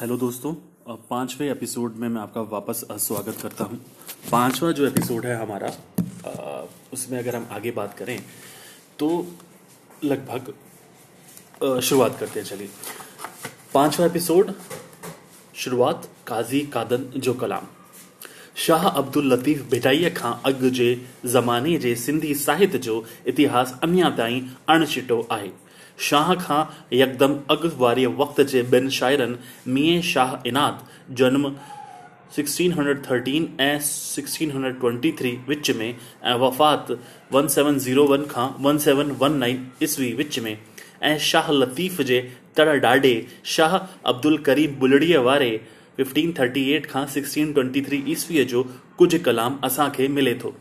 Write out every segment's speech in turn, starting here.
Hello दोस्तों, पांचवें episode में मैं आपका वापस स्वागत करता हूं। पांचवा जो एपिसोड है हमारा, उसमें अगर हम आगे बात करें तो लगभग शुरुआत करते हैं। चलिए, पांचवा एपिसोड शुरुआत काजी कादन जो कलाम। शाह अब्दुल लतीफ भेटाइया खां अग जे ज़माने जे सिंधी साहित्य जो इतिहास अञा ताईं अणचिटो आहे। शाह खां यकदम अॻु वारे वक़्त जे ॿिनि शाइरनि मियां शाह इनात जन्म 1613 ऐं 1623 विच में ऐं वफ़ात 1701 खां 1719 ईस्वी विच में ऐं शाह लतीफ़ जे तड़ ॾाढे शाह अब्दुल करीम बुलड़ीअ वारे 1538 खां 1623 ईस्वीअ जो कुझु कलाम असांखे मिले थो।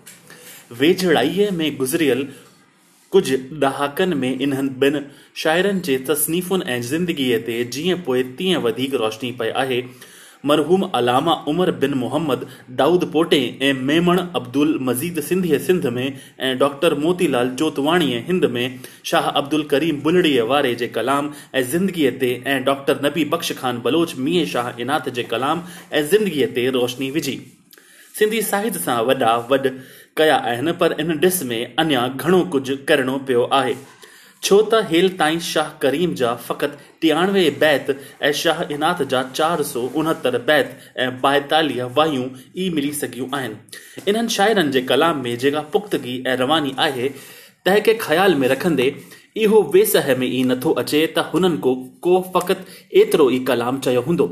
वेझड़ाईअ में गुज़रियल कुझु ॾहाकनि में इन्हनि ॿिनि शाइरनि जे तसनीफ़ुनि ऐं ज़िंदगीअ ते जीअं पोइ तीअं वधीक रोशनी पई आहे। मरहूम अलामा उमर बिन मोहम्मद दाऊद पोटे ऐं मेमण अब्दुल मजीद सिंधीअ सिंध में ऐं डॉक्टर मोतीलाल जोतवाणीअ हिंद में शाह अब्दुल करीम बुलड़ीअ वारे जे कलाम ऐं ज़िंदगीअ ते ऐं डॉक्टर नबी बख्श खान बलोच मियां शाह इनात जे कलाम ऐं ज़िंदगीअ ते रोशनी विझी। सिंधी साहित्य सां वॾा वॾ कया आहिनि, पर इन ॾिस में अञा घणो कुझु करणो पियो आहे, छो त हेल ताईं शाह करीम जा फ़क़ति 93 बैत ऐं शाह इनात जा 469 बैत ऐं 42 वायूं ई मिली सघियूं आहिनि। इन्हनि शाइरनि जे कलाम में जेका पुख़्तगी ऐं रवानी आहे, तंहिंखे ख़्याल में रखंदे इहो वेसह में ई नथो अचे त हुननि को फ़क़ति एतिरो ई कलाम चयो हूंदो,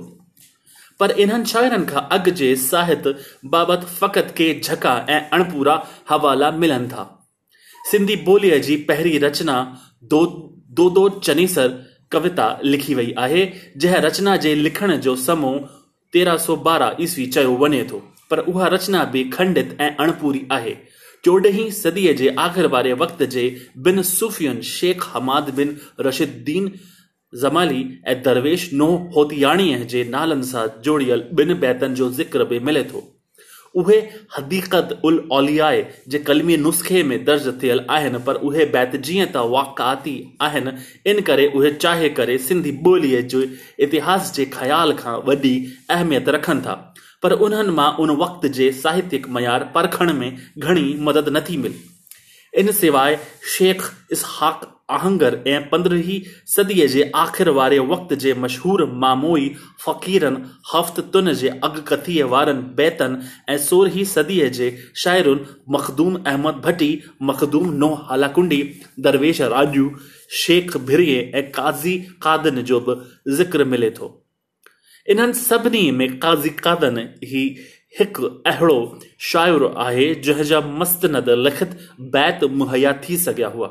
पर इन्हनि शाइरनि खां अॻु जे साहित्य बाबति फ़क़ति के झका ऐं अणपूरा हवाला मिलनि था। सिंधी ॿोलीअ जी पहिरीं रचना दो दो चनेसर कविता लिखी वई आहे, जंहिं रचना जे लिखण जो समो 1312 ईस्वी चयो वञे थो, पर उहा रचना बि खंडित ऐं अणपूरी आहे। 14हीं सदीअ जे आख़िर वारे वक़्त जे बिन सूफ़ियुनि शेख हमाद बिन रशिद्दीन जमाली ऐं दरवेश नोह होतियाणीअ जे नालनि सां जोड़ियल ॿिनि बैतनि जो ज़िक्र बि मिले थो। उहे हदीक़त उल औलियाए जे कलमी नुस्खे में दर्ज थियल आहिनि, पर उहे बैत जीअं त वाक़ाती आहिनि, इन करे उहे चाहे करे सिंधी ॿोलीअ जो इतिहास जे ख़्याल खां वॾी अहमियत रखनि था, पर उन्हनि मां उन वक़्त जे साहित्यिक मयार परखण में घणी मदद नथी मिली। इन सिवाइ शेख इसहाक़ आहंगर ऐं 15हीं सदीअ जे आख़िर वारे वक़्त जे मशहूर मामोई फ़क़ीरनि हफ़्तुनि जे अॻु कथीअ वारनि बैतनि ऐं 16हीं सदीअ जे शाइरुनि मखदूम अहमद भट्टी, मखदूम नोह हलाकुंडी, दरवेश राजू, शेख भिरिये ऐं काजी कादन जो बि ज़िक्र मिले थो। इन्हनि सभिनी में काजी कादन ही हिकु अहिड़ो शाइरु आहे जंहिंजा मस्तनद लिखित बैत मुहैया थी सघिया हुआ।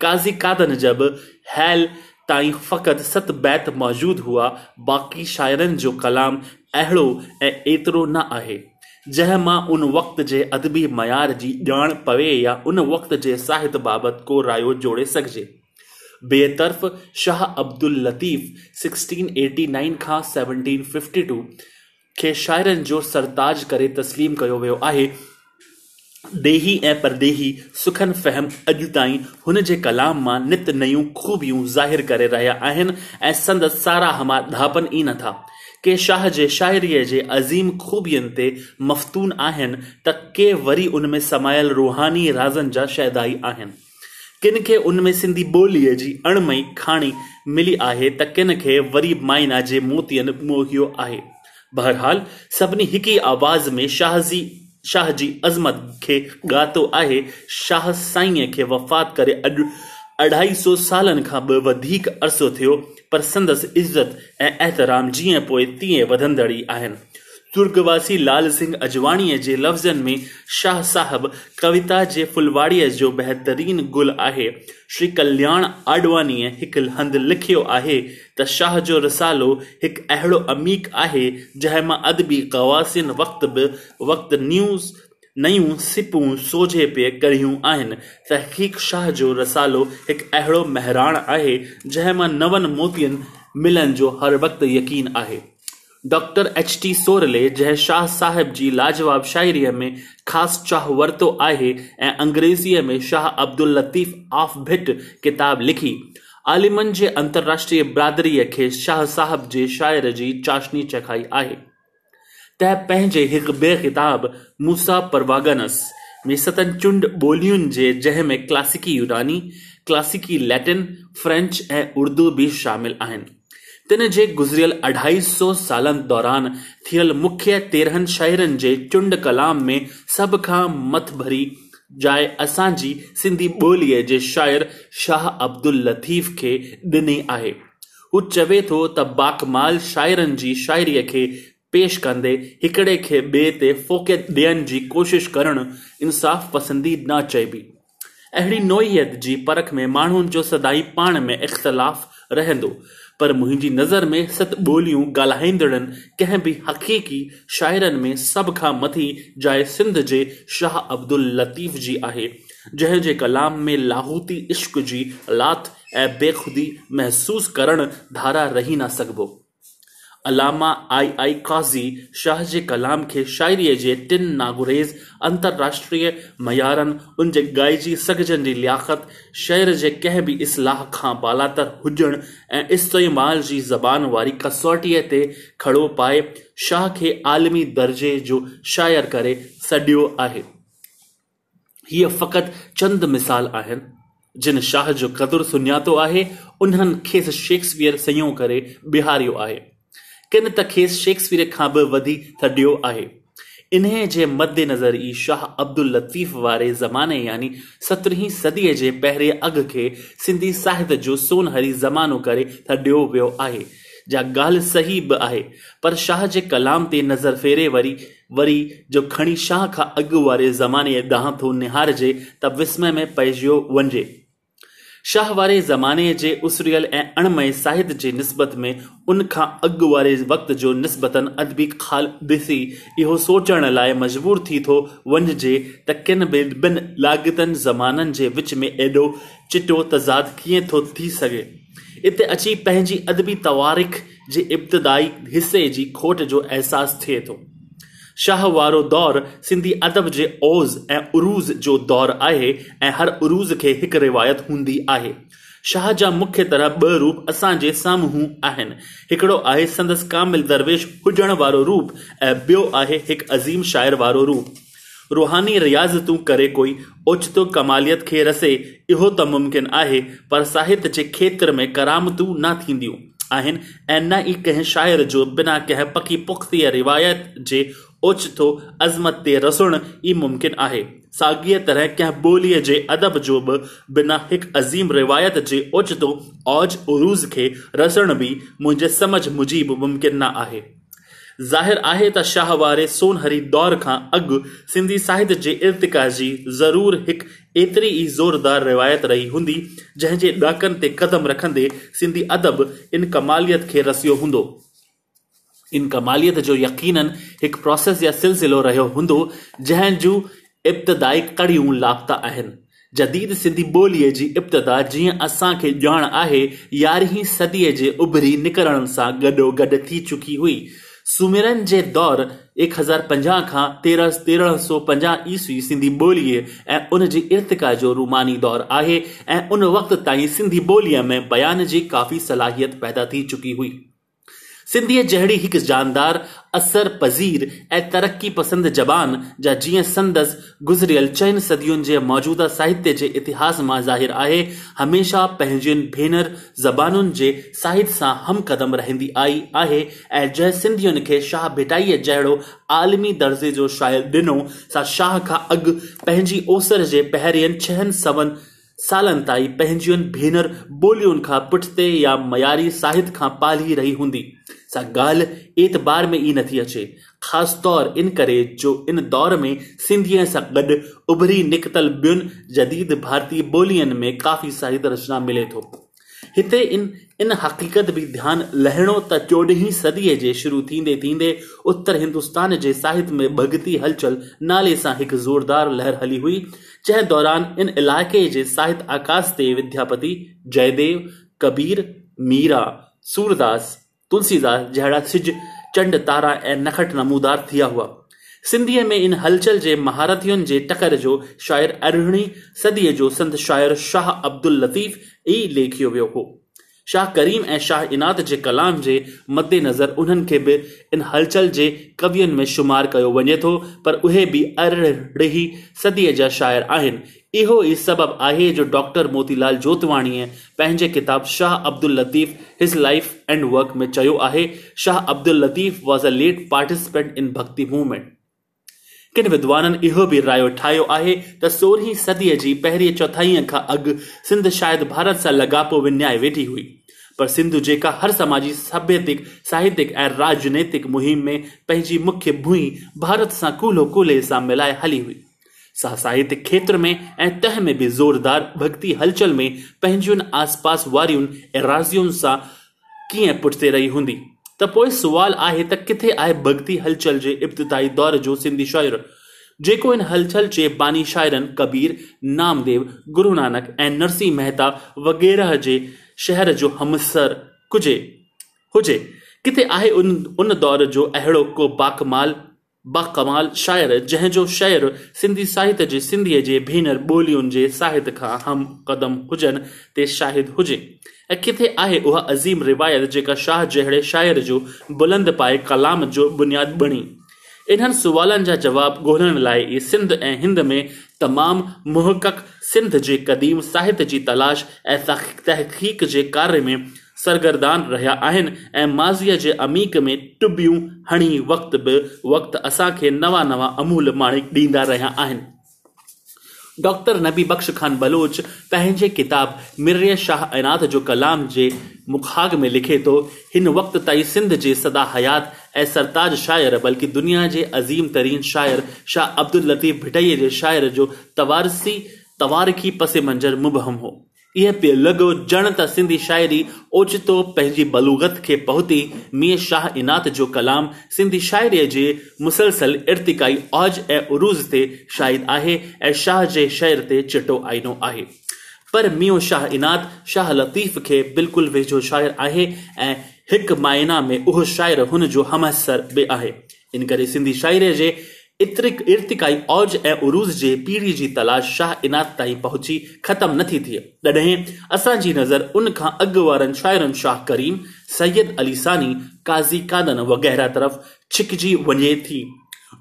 काजी कादन जब हैल ताईं फ़क़ति 7 बैत मौजूद हुआ। बाक़ी शाइरनि जो कलाम अहिड़ो ऐं एतिरो न आहे जंहिं मां उन वक़्त जे अदबी मयार जी ॼाण पवे या उन वक़्त जे साहित्य बाबति को रायो जोड़े सघिजे। बेतरफ़ शाह अब्दुल लतीफ़ 1689 खां 1752 खे शाइरनि जो सरताज करे तस्लीम कयो वियो आहे। देही ऐं परदेही सुखन फ़हम अॼु ताईं हुन जे कलाम मां नित नयूं ख़ूबियूं ज़ाहिर करे रहिया आहिनि ऐं संदसि साराह मां धापन ई न था के शाह जे शाइरीअ जे अज़ीम ख़ूबियुनि ते मफ़तून आहिनि त के वरी उनमें समायल रूहानी राज़नि जा शैदाई आहिनि। किन खे उनमें सिंधी ॿोलीअ जी अणमई खाणी मिली आहे त किन खे वरी माइना जे मोतियनि मोहियो आहे। बहरहाल सभिनी हिक ई आवाज़ में शाह जी अज़मत खे गातो आहे। शाह साईंअ खे वफ़ात करे अॼु 250 सालनि खां बि वधीक अरसो थियो, पर संदसि इज़त ऐं एहतराम जीअं पोइ तीअं वधंदड़ ई आहिनि। तुर्कवासी लाल सिंह अजवाणीअ जे लफ़्ज़नि में शाह साहब कविता जे फुलवाड़ीअ जो बहितरीन गुल आहे। श्री कल्याण आडवाणीअ हिकु हंधि लिखियो आहे त शाह जो रसालो हिकु अहिड़ो अमीक आहे जंहिं मां अदबी क़वासिन वक़्त न्यूज़ नयूं सिपूं सोझे पे कढ़ियूं आहिनि। तहक़ीक़ शाह जो रसालो हिकु अहिड़ो महराण आहे जंहिं मां नवनि मोतियुनि मिलण जो हर वक़्तु यकीन आहे। डॉक्टर एचटी सोरले, जंहिं शाह साहिब जी लाजवाब शाइरीअ में ख़ासि चाह वरितो आहे ऐं अंग्रेज़ीअ में शाह अब्दुल लतीफ़ ऑफ भिट किताब लिखी, आलिमन जे अंतर्राष्ट्रीय बिरादरीअ के शाह साहब जे शायर जी चाशनी चखाई आहे। तह पंहिंजे हिक बे किताब मूसा परवागनस में सतनचुंड ॿोलियुनि जे जंहिं में क्लासिकी यूनानी, क्लासिकी लैटिन, फ्रेंच ऐं उर्दू भी शामिल आहिनि, तिन जे गुज़रियल 250 सालनि दौरान थियल मुख्य 13 शाइरनि जे चुंड कलाम में सभ खां मथ भरी जाइ असांजी सिंधी ॿोलीअ जे शायर शाह अब्दुल लतीफ खे ॾिनी आहे। हू चवे थो त बाकमाल शाइरनि जी शाइरीअ खे पेश कंदे हिकड़े खे ॿिए ते फोकियत ॾियण जी कोशिश करणु इंसाफ़ पसंदी न चइबी। अहिड़ी नोयत जी परख में माण्हुनि जो सदाई पाण में इख़्तिलाफ़ रहंदो, पर मुंहिंजी नज़र में सत ॿोलियूं ॻाल्हाईंदड़नि कंहिं बि हक़ीक़ी शाइरनि में सभ खां मथी जाइ सिंध जे शाह अब्दुल लतीफ़ जी आहे, जंहिं जे कलाम में लाहूती इश्क जी लात ऐं बेखुदी महसूस करणु धारा रही न सघिबो। अलामा आई काज़ी शाह जे कलाम खे शाइरीअ जे 3 नागुरेज़ अंतर्राष्ट्रीय मयारनि, उन जे गाइजी सघजनि जी लियाक़त, शाइर जे कंहिं बि इस्लाह खां बालातर हुजणु ऐं इस्तेमाल जी ज़बान वारी कसौटीअ ते खड़ो पाए शाह खे आलमी दर्जे जो शाइर करे सॾियो आहे। हीअ फ़क़ति चंद मिसाल आहिनि जिन शाह जो क़दुरु सुञातो आहे, उन्हनि खेसि शेक्सपियर सयो करे बिहारियो आहे, किन त खेसि शेक्सपियर खां बि वधी थडियो आहे। इन्हे जे मद्देनज़र ई शाह अब्दुल लतीफ़ वारे ज़माने यानी 17वीं सदीअ जे पहिरें अॻु खे सिंधी साहित्य जो सोनहरी ज़मानो करे थडियो वियो आहे, जा ॻाल्हि सही बि आहे। पर शाह जे कलाम ते नज़र फेरे वरी जो खणी शाह खां अॻु वारे ज़माने ॾांहुं थो निहारजे त विस्मय में पइजो वञिजे। शाह वारे ज़माने जे उसरियल ऐं अणमय साहित्य जे निस्बत में उन खां अॻु वारे वक़्त जो निस्बतन अदबी ख़ाल ॾिसी इहो सोचण लाइ मजबूर थी थो वञिजे त किन ॿिनि लाॻतनि ज़माननि जे विच में एॾो चिटो तज़ाद कीअं थो थी सघे। इते अची पंहिंजी अदबी तवारीख़ जे इब्तिदाई हिस्से जी खोट जो अहसास थिए थो। शाह वारो दौर सिंधी अदब जे ओज़ ऐं उरूज़ जो दौर आहे ऐं हर उरूज़ खे हिकु रिवायत हूंदी आहे। शाह जा मुख्य तरह ॿ रूप असांजे साम्हूं आहिनि, हिकिड़ो आहे संदसि कामिल दरवेश हुजण वारो रूप ऐं ॿियो आहे हिकु अज़ीम शाइर वारो रूप। रूहानी रियाज़तूं करे कोई ओचितो कमालियत खे रसे इहो त मुमकिन आहे, पर साहित्य जे खेत्र में करामतूं न थींदियूं आहिनि ऐं न ई कंहिं शाइर जो बिना कंहिं पकी पुख़्ती रिवायत जे ओचितो अज़मत ते रसणु ई मुमकिन आहे। साॻीअ तरह कंहिं ॿोलीअ जे अदब जो बि बिना हिकु अज़ीम रिवायत जे ओचितो औज उरूज़ खे रसणु बि मुंहिंजे समझ मुजिब मुमकिन न आहे। ज़ाहिर आहे त शाह वारे सोनहरी दौर खां अॻु सिंधी साहित्य जे इर्तिका जी ज़रूरु हिकु एतिरी ई ज़ोरदार रिवायत रही हूंदी जंहिंजे ॾाकनि ते क़दम रखंदे सिंधी अदब इन कमालियत खे रसियो हूंदो। इन कमालियत जो यकीनन हिकु प्रोसेस या सिलसिलो रहियो हूंदो जंहिं जूं इब्तिदाई कड़ियूं लापता आहिनि। जदीद सिंधी ॿोलीअ जी इब्तिदा जीअं असांखे ॼाण आहे 11वीं सदीअ जे उभरी निकिरण सां गॾोगॾु थी चुकी हुई। सुमेरन जे दौर 1050 खां 1350 ईस्वी सिंधी ॿोलीअ ऐं उन जी इर्तिका जो रूमानी दौर आहे ऐं उन वक़्त ताईं सिंधी ॿोलीअ में बयान जी काफ़ी सलाहियत पैदा थी चुकी हुई। सिंधीअ जहिड़ी हिकु जानदार, असर पज़ीर ऐं तरक़ी पसंद ज़बान जा जीअं संदसि गुज़रियल 4 सदियुनि जे मौजूदा साहित्य जे इतिहास मां ज़ाहिर आहे, हमेशह पंहिंजियुनि भेनर ज़बानुनि जे साहित्य सां हमक़दम रहंदी आई आहे ऐं जंहिं सिंधियुनि खे शाह भिटाईअ जहिड़ो आलमी दर्जे जो शाइर ॾिनो सां शाह खां अॻु पंहिंजी ओसर जे पहिरियनि 6-7 सालनि ताईं पंहिंजियुनि भेनर ॿोलियुनि खां पुठिते या मयारी साहित्य खां पाली रही हूंदी सा ॻाल्हि एतबार में ई नथी अचे, ख़ासि तौर इन करे जो इन दौर में सिंधीअ सां गॾु उभरी निकितल ॿियुनि जदीद भारतीय ॿोलियुनि में काफ़ी साहित्य रचना मिले थो। हिते इन हक़ीक़त बि ध्यानु लहिणो त 14वीं सदीअ जे शुरू थींदे थींदे उत्तर हिंदुस्तान जे साहित्य में भगती हलचल नाले सां हिकु ज़ोरदार लहर हली हुई, जंहिं दौरान इन इलाइक़े जे साहित्य आकाश ते विद्यापति, जयदेव, कबीर, मीरा, सूरदास, तुलसीदास जहिड़ा सिज, चंड तारा ऐं नखट नमूदार थिया हुआ। सिंधीअ में इन हलचल जे महारथियुनि जे टकर जो शाइर 18वीं सदीअ जो संत शाइर शाह अब्दुल लतीफ ई लेखियो वियो हो। शाह करीम ऐं शाह इनात जे कलाम जे मद्देनज़र उन्हनि खे बि इन हलचल जे कवियुनि में शुमार कयो वञे थो, पर उहे बि 18वीं सदीअ जा शाइर आहिनि। इहो ई सबबु आहे जो डॉक्टर मोतीलाल जोतवाणीअ पंहिंजे किताब Shah Abdul Latif his life and work में चयो आहे, Shah Abdul Latif was a late participant in भक्ति मूवमेंट। किन विद्वाननि इहो बि रायो ठाहियो आहे त 16वीं सदीअ जी पहिरीं चौथाईअ खां अॻु सिंध शायदि भारत सां लॻापो विञाए वेठी हुई, पर सिंधु जेका हर समाजी, सभ्यतिक, साहित्यिक ऐं राजनैतिक मुहिम में पंहिंजी मुख्य भूई भारत सां कूल्हो कूल्हे सां मिलाए हली हुई। सा साहित्यिक खेत्र में ऐं तह में बि ज़ोरदार भक्ति हलचल में पंहिंजियुनि आसपास वारियुनि एराज़ियुनि सां कीअं पुठिते रही हूंदी, त पोइ सुवाल आहे त किथे आहे भक्ति हलचल जे इब्तिदाई दौर जो सिंधी शाइर जेको इन हलचल जे बानी शाइरनि कबीर, नामदेव, गुरु नानक ऐं नरसी मेहता वग़ैरह जे शहर जो हमसर कुझे हुजे। किथे आहे उन दौर जो अहिड़ो को बाकमाल शाइर जंहिंजो शाइर सिंधी साहित्य जे, सिंधीअ जे भेनर ॿोलियुनि जे साहित्य खां हम कदम हुजनि ते शाहिद हुजे, ऐं किथे आहे उहा अज़ीम रिवायत जेका शाह जहिड़े शाइर जो बुलंद पाए कलाम जो बुनियाद बणी। इन्हनि सुवालनि जा जवाब ॻोल्हण लाइ ई सिंध ऐं हिंद में तमामु मुहक़क़ सिंध जे क़दीम साहित्य जी तलाश ऐं तहक़ीक़ जे कार्य में सरगर्दान रहिया आहिनि ऐं माज़ीअ जे अमीक में टुबियूं हणी वक़्त बि वक़्तु असांखे नवां नवां अमूल माणिक ॾींदा रहिया आहिनि। डॉक्टर नबी बख्श खान बलोच पंहिंजे किताब मिर्ज़ा शाह इनात जो कलाम जे मुखाग में लिखे थो, हिन वक़्त ताईं सिंध जे सदा हयात ऐं सरताज शाइर बल्कि दुनिया जे अज़ीम तरीन शाइर शाह अब्दुल लतीफ भिटईअ जे शाइर जो तवारखी पस मंज़र मुबहम हो। यह पे लॻो ॼण त सिंधी शाइरी ओचितो पंहिंजी बलूगत खे पहुती। मीर शाह इनात जो कलाम सिंधी शाइरीअ जे मुसलसल इर्तिकाई औज ऐं उरूज़ ते शाहिद आहे ऐं शाह जे शाइर ते चिटो आईनो आहे, पर मियो शाह इनात शाह लतीफ़ खे बिल्कुलु वेझो शाइर आहे ऐं हिकु मायना में उहो शाइर हुन जो हमअसर बि आहे। इन करे सिंधी शाइरीअ जे इर्तिकाई औज ऐं उरूज़ जे पीढ़ी जी तलाश शाह इनात ताईं पहुची ख़त्म नथी थिए। तॾहिं असांजी नज़र उन खां अॻु वारनि शाइरनि शाह करीम, सैयद अली सानी, काजी कादन वग़ैरह तरफ़ छिकजी वञे थी।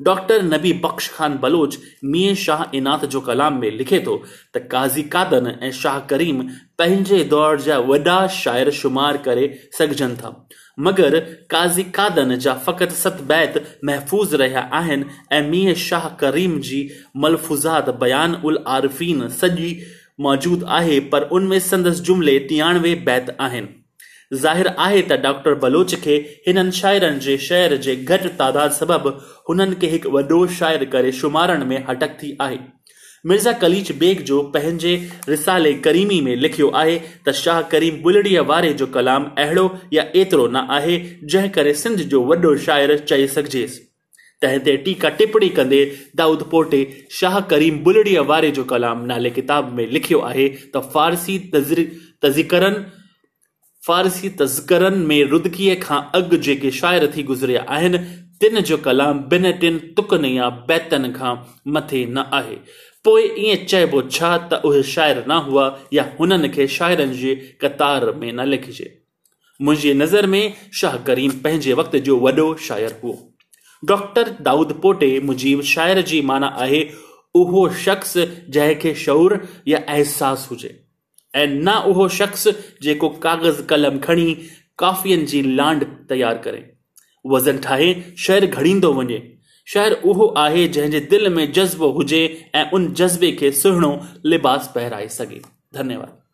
डॉक्टर नबी बख्श खान बलोच मीर शाह इनात जो कलाम में लिखे थो त काजी कादन ऐं शाह करीम पंहिंजे दौर जा वॾा शाइर शुमार करे सघजनि था, मगर काजी कादन जा फ़क़ति 7 बैत महफूज़ रहिया आहिनि ऐं मीर शाह करीम जी मलफूज़ात बयान उल आरिफ़ीन सॼी मौजूद आहे, पर उनमें संदसि जुमले 93 बैत आहिनि। ज़ाहिर आहे त डॉक्टर बलोच खे हिननि शाइरनि जे शहर जे घटि तादाद सबबि हुननि खे हिकु वॾो शाइर करे शुमारण में हटक थी आहे। मिर्ज़ा कलीच बेग जो पंहिंजे रिसाले करीमी में लिखियो आहे त शाह करीम बुलड़ीअ वारे जो कलाम अहिड़ो या एतिरो न आहे जंहिं करे सिंध जो वॾो शाइर चई सघिजेसि। तंहिं ते टीका टिप्पणी कंदे दाऊद पोटे शाह करीम बुलड़ीअ वारे जो कलाम नाले किताब में लिखियो आहे त फ़ारसी तज़करन में रुदकीअ खां अॻु जेके शाइर थी गुज़रिया आहिनि तिन जो कलाम बिन टिन तुकन या बैतन खां मथे न आहे। पोइ ईअं चइबो छा त उहे शाइर न हुआ या हुननि खे शाइरनि जे कतार में न लिखिजे। मुंहिंजी नज़र में शाह करीम पंहिंजे वक़्त जो वॾो शाइर हुओ। डॉक्टर दाऊद पोटे मुजीब शाइर जी माना आहे उहो शख़्स जंहिंखे शऊर या अहसास हुजे ऐं न उहो शख़्स जेको कागज़ कलम खणी काफ़ियनि जी लांड तयार करे, वज़न ठाहे शाइर घड़ींदो वञे। शाइर उहो आहे जंहिंजे दिलि में जज़्बो हुजे ऐं उन जज़्बे खे सुहिणो लिबास पहिराए सघे। धन्यवाद।